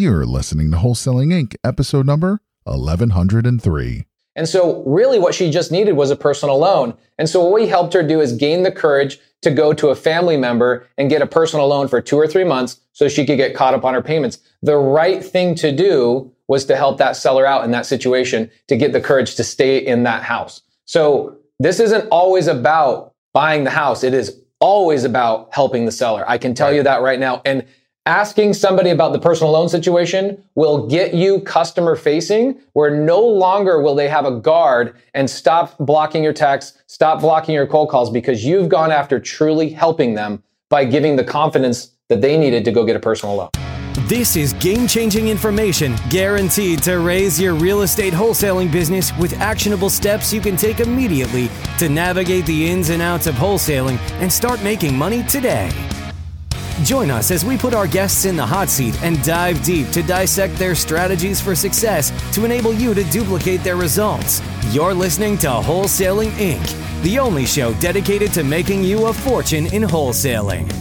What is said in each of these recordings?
You're listening to Wholesaling Inc., episode number 1103. And so really what she just needed was a personal loan. And so what we helped her do is gain the courage to go to a family member and get a personal loan for 2 or 3 months so she could get caught up on her payments. The right thing to do was to help that seller out in that situation to get the courage to stay in that house. So this isn't always about buying the house. It is always about helping the seller. I can tell you that right now. And asking somebody about the personal loan situation will get you customer facing, where no longer will they have a guard and stop blocking your texts, stop blocking your cold calls, because you've gone after truly helping them by giving the confidence that they needed to go get a personal loan. This is game-changing information guaranteed to raise your real estate wholesaling business with actionable steps you can take immediately to navigate the ins and outs of wholesaling and start making money today. Join us as we put our guests in the hot seat and dive deep to dissect their strategies for success to enable you to duplicate their results. You're listening to Wholesaling Inc., the only show dedicated to making you a fortune in wholesaling.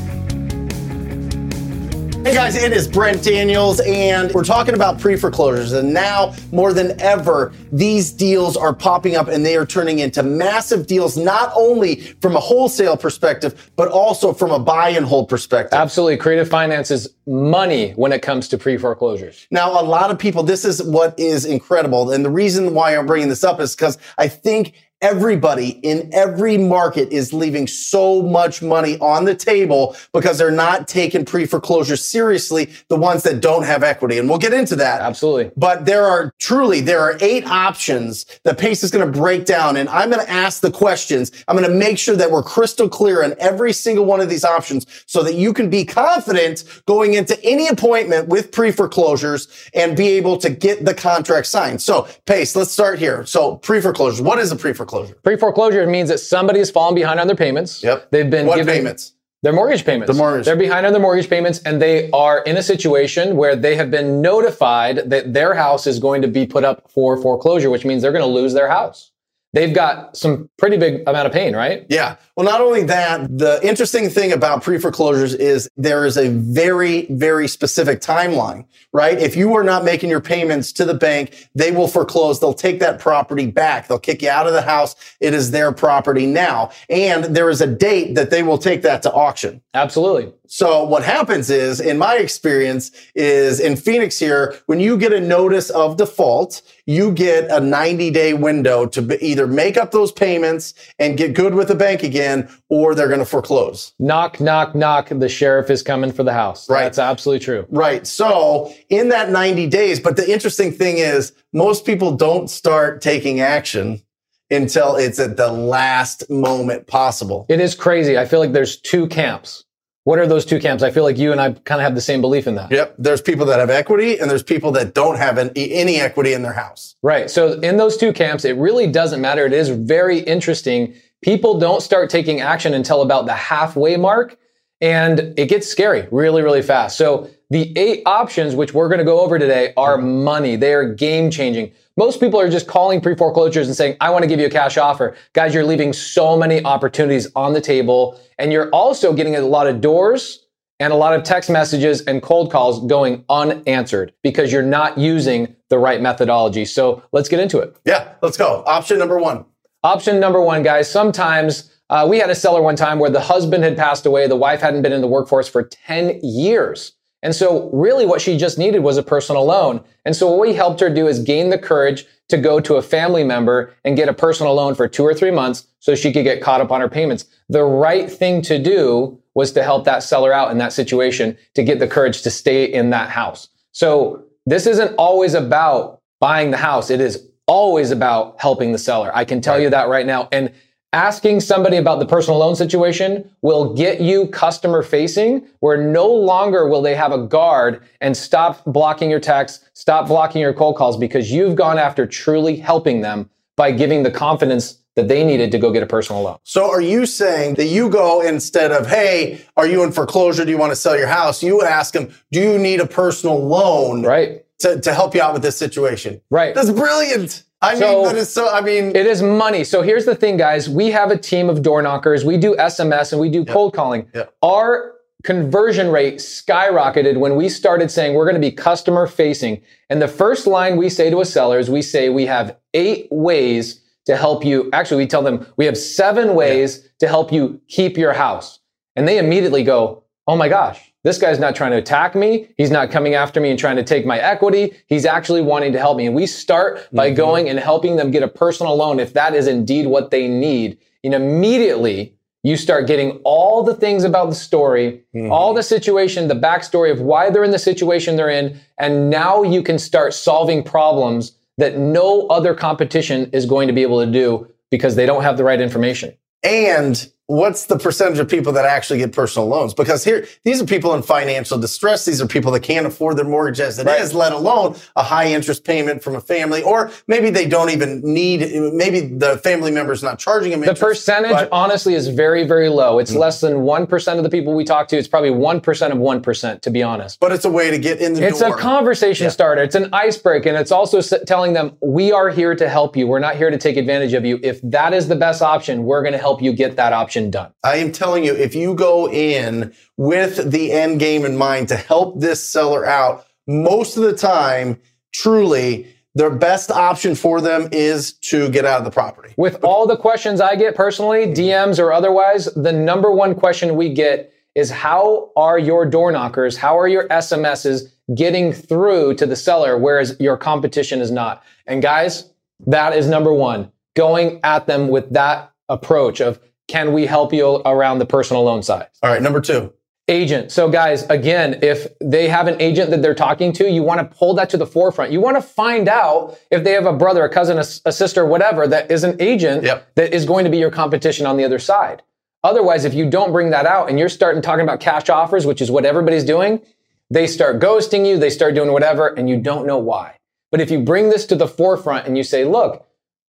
Hey guys, it is Brent Daniels, and we're talking about pre-foreclosures. And now, more than ever, these deals are popping up, and they are turning into massive deals, not only from a wholesale perspective, but also from a buy and hold perspective. Absolutely. Creative finance is money when it comes to pre-foreclosures. Now, a lot of people, this is what is incredible. And the reason why I'm bringing this up is because I think everybody in every market is leaving so much money on the table because they're not taking pre-foreclosure seriously, the ones that don't have equity. And we'll get into that. Absolutely. But there are 8 options that Pace is going to break down. And I'm going to ask the questions. I'm going to make sure that we're crystal clear on every single one of these options so that you can be confident going into any appointment with pre-foreclosures and be able to get the contract signed. So Pace, let's start here. So pre-foreclosures. What is a pre-foreclosure? Pre-foreclosure means that somebody has fallen behind on their payments. Yep. They've been given payments? Their mortgage payments. They're behind on their mortgage payments, and they are in a situation where they have been notified that their house is going to be put up for foreclosure, which means they're going to lose their house. They've got some pretty big amount of pain, right? Yeah. Well, not only that, the interesting thing about pre-foreclosures is there is a very, very specific timeline, right? If you are not making your payments to the bank, they will foreclose. They'll take that property back. They'll kick you out of the house. It is their property now. And there is a date that they will take that to auction. Absolutely. So what happens is, in my experience, is in Phoenix here, when you get a notice of default, you get a 90-day window to either make up those payments and get good with the bank again, or they're going to foreclose. Knock, knock, knock. The sheriff is coming for the house. Right. That's absolutely true. Right. So in that 90 days, but the interesting thing is most people don't start taking action until it's at the last moment possible. It is crazy. I feel like there's 2 camps. What are those 2 camps? I feel like you and I kind of have the same belief in that. Yep. There's people that have equity and there's people that don't have any equity in their house. Right. So in those 2 camps, it really doesn't matter. It is very interesting. People don't start taking action until about the halfway mark, and it gets scary really, really fast. So the 8 options, which we're going to go over today, are money. They are game changing. Most people are just calling pre-foreclosures and saying, I want to give you a cash offer. Guys, you're leaving so many opportunities on the table, and you're also getting a lot of doors and a lot of text messages and cold calls going unanswered because you're not using the right methodology. So let's get into it. Yeah, let's go. Option number 1. Option number 1, guys. Sometimes we had a seller one time where the husband had passed away. The wife hadn't been in the workforce for 10 years. And so really what she just needed was a personal loan. And so what we helped her do is gain the courage to go to a family member and get a personal loan for 2 or 3 months so she could get caught up on her payments. The right thing to do was to help that seller out in that situation to get the courage to stay in that house. So this isn't always about buying the house. It is always about helping the seller. I can tell you that right now. And asking somebody about the personal loan situation will get you customer facing, where no longer will they have a guard and stop blocking your texts, stop blocking your cold calls, because you've gone after truly helping them by giving the confidence that they needed to go get a personal loan. So are you saying that you go, instead of, hey, are you in foreclosure? Do you want to sell your house? You ask them, do you need a personal loan? Right. To help you out with this situation? Right. That's brilliant. It is money. So here's the thing, guys. We have a team of door knockers. We do SMS and we do cold calling. Yep. Our conversion rate skyrocketed when we started saying we're going to be customer facing. And the first line we say to a seller is we say we have 8 ways to help you. Actually, we tell them we have 7 ways to help you keep your house. And they immediately go, oh my gosh, this guy's not trying to attack me. He's not coming after me and trying to take my equity. He's actually wanting to help me. And we start by going and helping them get a personal loan if that is indeed what they need. And immediately you start getting all the things about the story, all the situation, the backstory of why they're in the situation they're in. And now you can start solving problems that no other competition is going to be able to do because they don't have the right information. And what's the percentage of people that actually get personal loans? Because here, these are people in financial distress. These are people that can't afford their mortgage as it is, let alone a high interest payment from a family, or maybe they don't even need, maybe the family member's not charging them interest. The percentage, honestly, is very, very low. It's less than 1% of the people we talk to. It's probably 1% of 1%, to be honest. But it's a way to get in the door. It's a conversation starter. It's an icebreaker. And it's also telling them, we are here to help you. We're not here to take advantage of you. If that is the best option, we're going to help you get that option done. I am telling you, if you go in with the end game in mind to help this seller out, most of the time, truly, their best option for them is to get out of the property. With all the questions I get personally, DMs or otherwise, the number one question we get is how are your door knockers, how are your SMSs getting through to the seller, whereas your competition is not? And guys, that is number one, going at them with that approach of, can we help you around the personal loan side? All right, number 2. Agent. So guys, again, if they have an agent that they're talking to, you want to pull that to the forefront. You want to find out if they have a brother, a cousin, a sister, whatever, that is an agent that is going to be your competition on the other side. Otherwise, if you don't bring that out and you're starting talking about cash offers, which is what everybody's doing, they start ghosting you, they start doing whatever, and you don't know why. But if you bring this to the forefront and you say, look,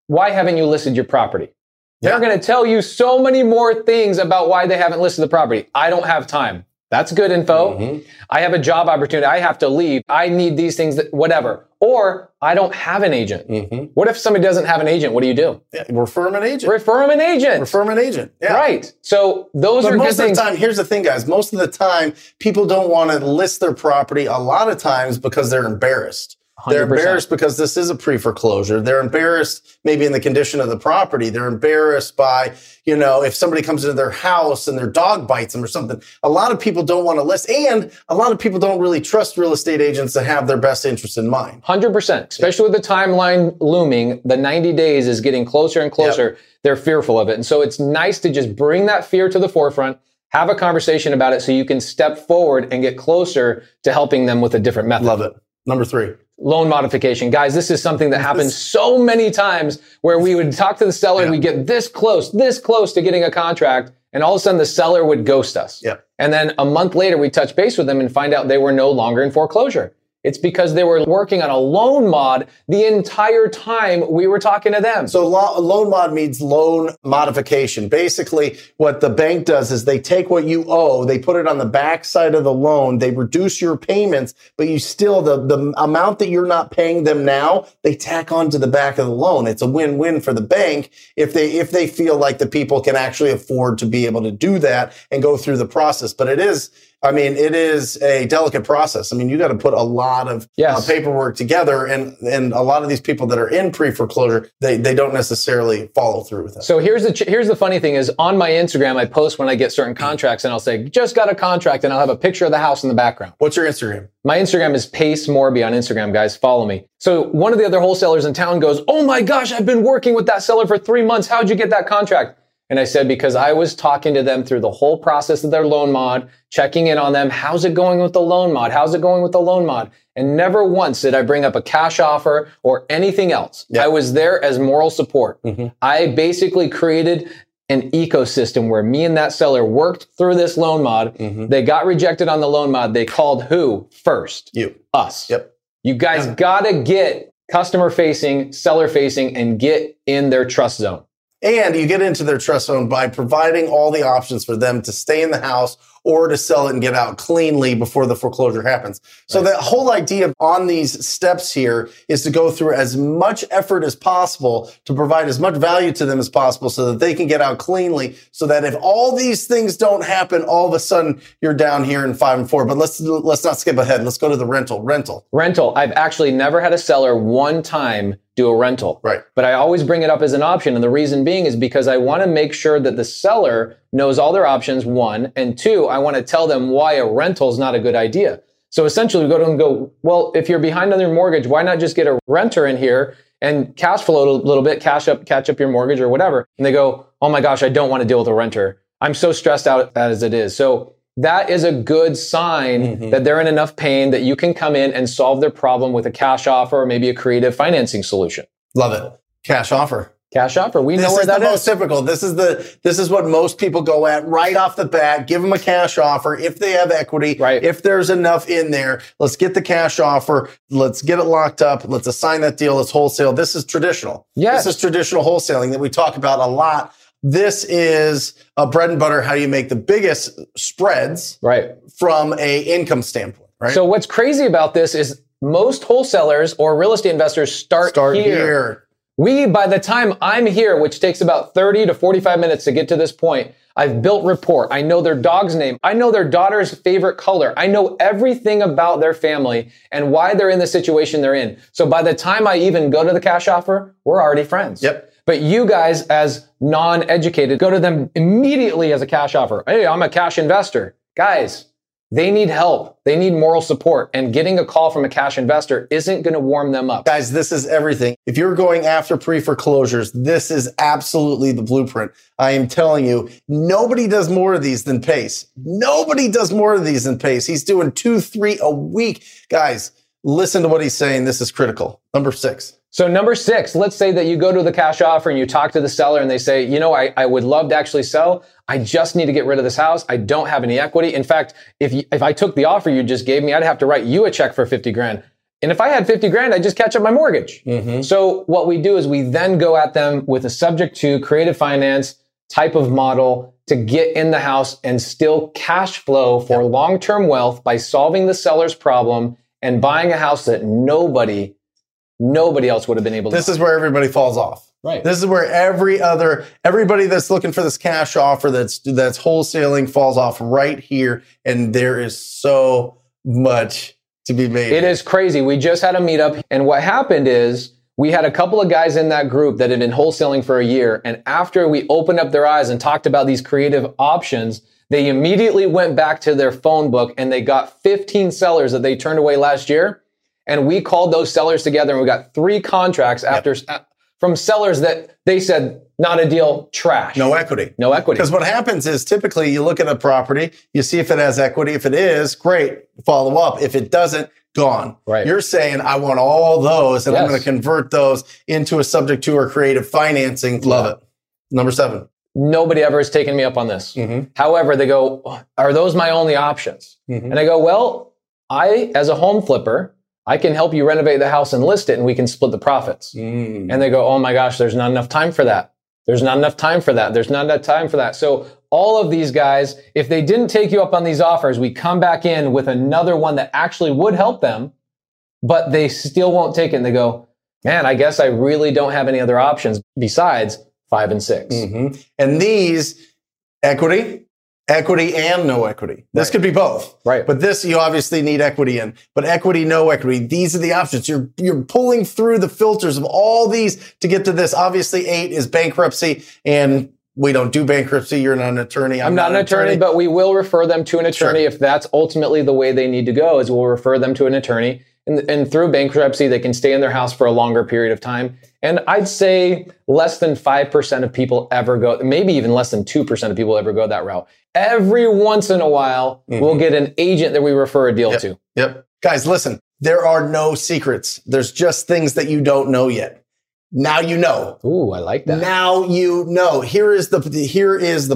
why haven't you listed your property? They're going to tell you so many more things about why they haven't listed the property. I don't have time. That's good info. I have a job opportunity. I have to leave. I need these things, whatever. Or I don't have an agent. What if somebody doesn't have an agent? What do you do? Yeah, refer them an agent. Yeah. Right. So those are good things. But most of the time, here's the thing, guys. Most of the time, people don't want to list their property a lot of times because they're embarrassed. 100%. They're embarrassed because this is a pre-foreclosure. They're embarrassed maybe in the condition of the property. They're embarrassed by, you know, if somebody comes into their house and their dog bites them or something. A lot of people don't want to list, and a lot of people don't really trust real estate agents that have their best interest in mind. 100%, especially with the timeline looming, the 90 days is getting closer and closer. They're fearful of it. And so it's nice to just bring that fear to the forefront, have a conversation about it so you can step forward and get closer to helping them with a different method. Love it. Number 3. Loan modification. Guys, this is something that happens so many times where we would talk to the seller and we get this close to getting a contract. And all of a sudden the seller would ghost us. And then a month later, we touch base with them and find out they were no longer in foreclosure. It's because they were working on a loan mod the entire time we were talking to them. So loan mod means loan modification. Basically, what the bank does is they take what you owe, they put it on the back side of the loan, they reduce your payments, but you still, the amount that you're not paying them now, they tack onto the back of the loan. It's a win-win for the bank if they feel like the people can actually afford to be able to do that and go through the process. But it is a delicate process. I mean, you got to put a lot of paperwork together, and a lot of these people that are in pre-foreclosure, they don't necessarily follow through with it. So here's the funny thing is, on my Instagram, I post when I get certain contracts, and I'll say, just got a contract, and I'll have a picture of the house in the background. What's your Instagram? My Instagram is Pace Morby on Instagram, guys. Follow me. So one of the other wholesalers in town goes, oh my gosh, I've been working with that seller for 3 months. How'd you get that contract? And I said, because I was talking to them through the whole process of their loan mod, checking in on them. How's it going with the loan mod? And never once did I bring up a cash offer or anything else. I was there as moral support. I basically created an ecosystem where me and that seller worked through this loan mod. They got rejected on the loan mod. They called who first? You. Us. Yep. You guys gotta get customer facing, seller facing, and get in their trust zone. And you get into their trust zone by providing all the options for them to stay in the house or to sell it and get out cleanly before the foreclosure happens. So Right. That whole idea on these steps here is to go through as much effort as possible to provide as much value to them as possible so that they can get out cleanly, so that if all these things don't happen, all of a sudden you're down here in 5 and 4. But let's not skip ahead. Let's go to the rental. I've actually never had a seller one time do a rental. Right. But I always bring it up as an option. And the reason being is because I want to make sure that the seller knows all their options, one. And two, I want to tell them why a rental is not a good idea. So essentially we go to them and go, well, if you're behind on your mortgage, why not just get a renter in here and cash flow a little bit, catch up your mortgage or whatever. And they go, oh my gosh, I don't want to deal with a renter. I'm so stressed out as it is. So that is a good sign that they're in enough pain that you can come in and solve their problem with a cash offer or maybe a creative financing solution. Love it. Cash offer. Cash offer. We know where that is. This is the most typical. This is what most people go at right off the bat. Give them a cash offer. If they have equity, right. If there's enough in there, let's get the cash offer. Let's get it locked up. Let's assign that deal. Let's wholesale. This is traditional. Yes. This is traditional wholesaling that we talk about a lot. This is a bread and butter, how you make the biggest spreads right. from a income standpoint. Right? So what's crazy about this is most wholesalers or real estate investors start here. We, by the time I'm here, which takes about 30 to 45 minutes to get to this point, I've built rapport. I know their dog's name. I know their daughter's favorite color. I know everything about their family and why they're in the situation they're in. So by the time I even go to the cash offer, we're already friends. Yep. But you guys, as non-educated, go to them immediately as a cash offer. Hey, I'm a cash investor. Guys, they need help. They need moral support. And getting a call from a cash investor isn't going to warm them up. Guys, this is everything. If you're going after pre-foreclosures, this is absolutely the blueprint. I am telling you, nobody does more of these than Pace. He's doing 2-3 a week. Guys, listen to what he's saying. This is critical. Number six, let's say that you go to the cash offer and you talk to the seller and they say, you know, I would love to actually sell. I just need to get rid of this house. I don't have any equity. In fact, if I took the offer you just gave me, I'd have to write you a check for $50,000. And if I had $50,000, I'd just catch up my mortgage. Mm-hmm. So what we do is we then go at them with a subject to creative finance type of model to get in the house and still cash flow for long-term wealth by solving the seller's problem and buying a house that nobody else would have been able to. This is where everybody falls off. Right. This is where everybody that's looking for this cash offer that's wholesaling falls off right here. And there is so much to be made. It is crazy. We just had a meetup. And what happened is we had a couple of guys in that group that had been wholesaling for a year. And after we opened up their eyes and talked about these creative options, they immediately went back to their phone book and they got 15 sellers that they turned away last year. And we called those sellers together and we got 3 contracts after from sellers that they said, not a deal, trash. No equity. Because what happens is typically you look at a property, you see if it has equity. If it is, great, follow up. If it doesn't, gone. Right. You're saying, I want all those and I'm going to convert those into a subject to or creative financing. Love it. Number 7. Nobody ever has taken me up on this. Mm-hmm. However, they go, are those my only options? Mm-hmm. And I go, well, I, as a home flipper, I can help you renovate the house and list it and we can split the profits. Mm. And they go, oh my gosh, there's not enough time for that. So all of these guys, if they didn't take you up on these offers, we come back in with another one that actually would help them, but they still won't take it. And they go, man, I guess I really don't have any other options besides 5 and 6. Mm-hmm. And these equity and no equity. This could be both. Right. But this, you obviously need equity in. But equity, no equity. These are the options. You're pulling through the filters of all these to get to this. Obviously, 8 is bankruptcy. And we don't do bankruptcy. You're not an attorney. I'm not an attorney, but we will refer them to an attorney. Sure. If that's ultimately the way they need to go, is we'll refer them to an attorney. And through bankruptcy, they can stay in their house for a longer period of time. And I'd say less than 5% of people ever go, maybe even less than 2% of people ever go that route. Every once in a while, we'll get an agent that we refer a deal to. Yep. Guys, listen, there are no secrets. There's just things that you don't know yet. Now you know. Ooh, I like that. Now you know. Here is the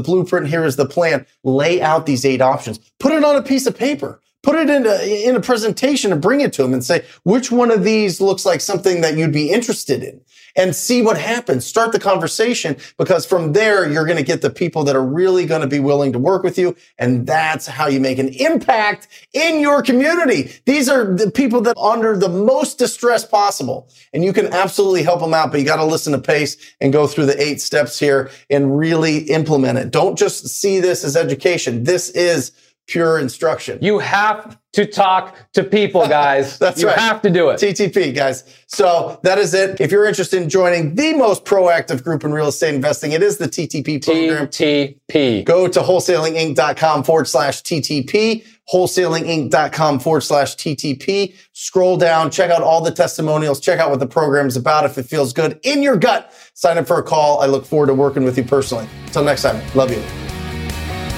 blueprint. Here is the plan. Lay out these 8 options. Put it on a piece of paper. Put it in a presentation and bring it to them and say, which one of these looks like something that you'd be interested in? And see what happens. Start the conversation, because from there, you're going to get the people that are really going to be willing to work with you. And that's how you make an impact in your community. These are the people that are under the most distress possible. And you can absolutely help them out, but you got to listen to Pace and go through the 8 steps here and really implement it. Don't just see this as education. This is pure instruction. You have to talk to people, guys. That's right. You have to do it. TTP, guys. So that is it. If you're interested in joining the most proactive group in real estate investing, it is the TTP program. TTP. Go to wholesalinginc.com/TTP. wholesalinginc.com/TTP. Scroll down, check out all the testimonials, check out what the program is about. If it feels good in your gut, sign up for a call. I look forward to working with you personally. Until next time, love you.